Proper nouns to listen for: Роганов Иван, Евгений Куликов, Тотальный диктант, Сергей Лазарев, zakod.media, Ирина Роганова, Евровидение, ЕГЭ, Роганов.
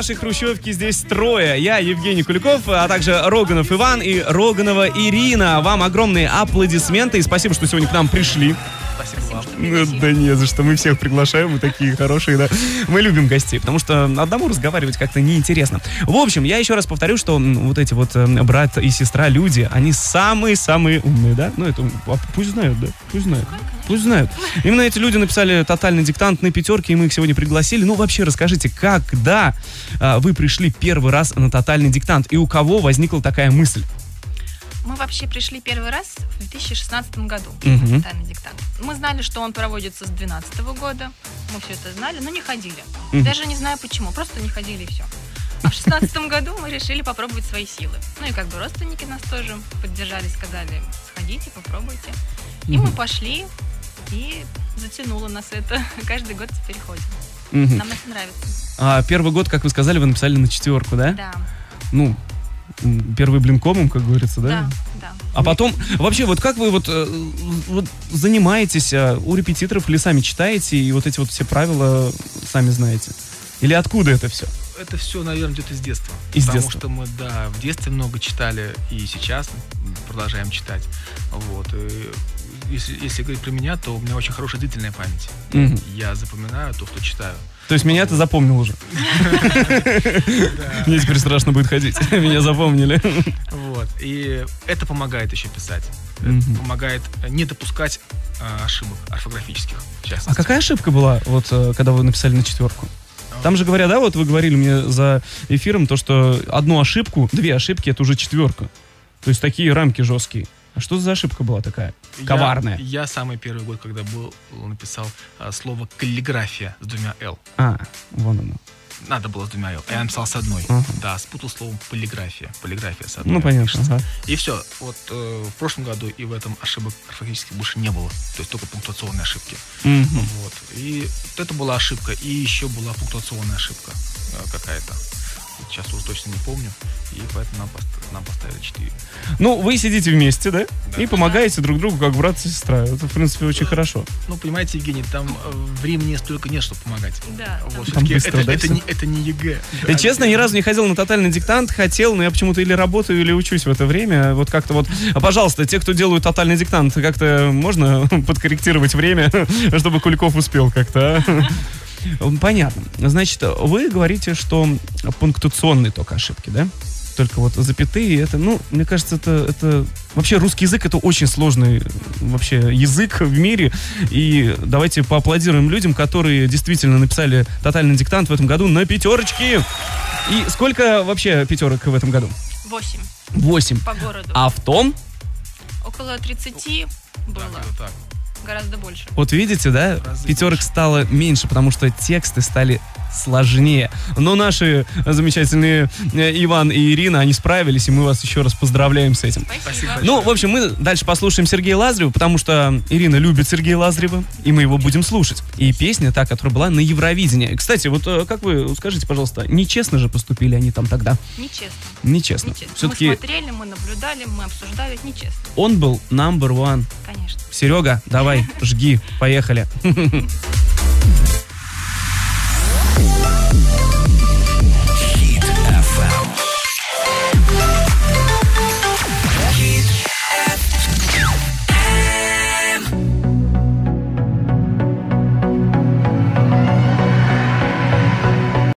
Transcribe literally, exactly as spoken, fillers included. нашей хрущевке здесь трое. Я, Евгений Куликов, а также Роганов Иван и Роганова Ирина. Вам огромные аплодисменты и спасибо, что сегодня к нам пришли. Спасибо, спасибо вам. Да не за что, мы всех приглашаем, мы такие хорошие, да. Мы любим гостей, потому что одному разговаривать как-то неинтересно. В общем, я еще раз повторю, что вот эти вот брат и сестра люди, они самые-самые умные, да? Ну это пусть знают, да, пусть знают. Пусть знают. Именно эти люди написали «Тотальный диктант» на пятерке, и мы их сегодня пригласили. Ну, вообще, расскажите, когда а, вы пришли первый раз на «Тотальный диктант» и у кого возникла такая мысль? Мы вообще пришли первый раз в две тысячи шестнадцатом году на угу. «Тотальный диктант». Мы знали, что он проводится с две тысячи двенадцатого года, мы все это знали, но не ходили. Угу. Даже не знаю почему, просто не ходили и все. А в две тысячи шестнадцатом году мы решили попробовать свои силы. Ну и как бы родственники нас тоже поддержали, сказали, сходите, попробуйте. И угу. мы пошли. И затянуло нас это. Каждый год теперь ходим. Угу. Нам это нравится. А первый год, как вы сказали, вы написали на четверку, да? Да. Ну, первый блин комом, как говорится, да? Да, да. А потом, вообще, вот как вы вот, вот занимаетесь у репетиторов или сами читаете и вот эти вот все правила сами знаете? Или откуда это все? Это все, наверное, идет из детства. Из потому детства. что мы, да, в детстве много читали и сейчас продолжаем читать. Вот. И Если, если говорить про меня, то у меня очень хорошая длительная память. Mm-hmm. Я запоминаю то, что читаю. То есть меня ты запомнил уже? Мне теперь страшно будет ходить. Меня запомнили. Вот. И это помогает еще писать. Помогает не допускать ошибок орфографических. А какая ошибка была, вот когда вы написали на четверку? Там же говорят, да, вот вы говорили мне за эфиром, то, что одну ошибку, две ошибки, это уже четверка. То есть такие рамки жесткие. А что за ошибка была такая? Коварная. Я, я самый первый год, когда был, написал а, слово «каллиграфия» с двумя «л». А, вон оно. Надо было с двумя «л». Я написал с одной. Ага. Да, спутал словом «полиграфия». Полиграфия с одной. Ну, понятно. Ага. И все. Вот э, в прошлом году и в этом ошибок орфографически больше не было. То есть только пунктуационные ошибки. Mm-hmm. Вот. И вот это была ошибка. И еще была пунктуационная ошибка э, какая-то. Сейчас уже точно не помню, и поэтому нам, пост- нам поставили четыре. Ну, вы сидите вместе, да? да? И помогаете друг другу, как брат и сестра. Это, в принципе, очень да. хорошо. Ну, понимаете, Евгений, там времени столько нет, чтобы помогать. Да. Вот, там быстро, это, да, это, это, не, это не ЕГЭ. Да, честно, я ни разу не ходил на «Тотальный диктант». Хотел, но я почему-то или работаю, или учусь в это время. Вот как-то вот... А, пожалуйста, те, кто делают «Тотальный диктант», как-то можно подкорректировать время, чтобы Куликов успел как-то, а? Понятно. Значит, вы говорите, что пунктуационные только ошибки, да? Только вот запятые, это, ну, мне кажется, это, это... Вообще русский язык — это очень сложный вообще язык в мире. И давайте поаплодируем людям, которые действительно написали «Тотальный диктант» в этом году на пятерочки. И сколько вообще пятерок в этом году? Восемь. Восемь. По городу. А в том? Около тридцати было. Да, так. Гораздо больше. Вот видите, да? Разы пятерок больше. Стало меньше, потому что тексты стали сложнее. Но наши замечательные Иван и Ирина, они справились, и мы вас еще раз поздравляем с этим. Спасибо. Ну, в общем, мы дальше послушаем Сергея Лазарева, потому что Ирина любит Сергея Лазарева, и мы его будем слушать. И песня та, которая была на Евровидении. Кстати, вот как вы, скажите, пожалуйста, нечестно же поступили они там тогда? Нечестно. Нечестно. Нечестно. Все-таки... Мы смотрели, мы наблюдали, мы обсуждали, нечестно. Он был number one. Конечно. Серега, давай, жги, поехали.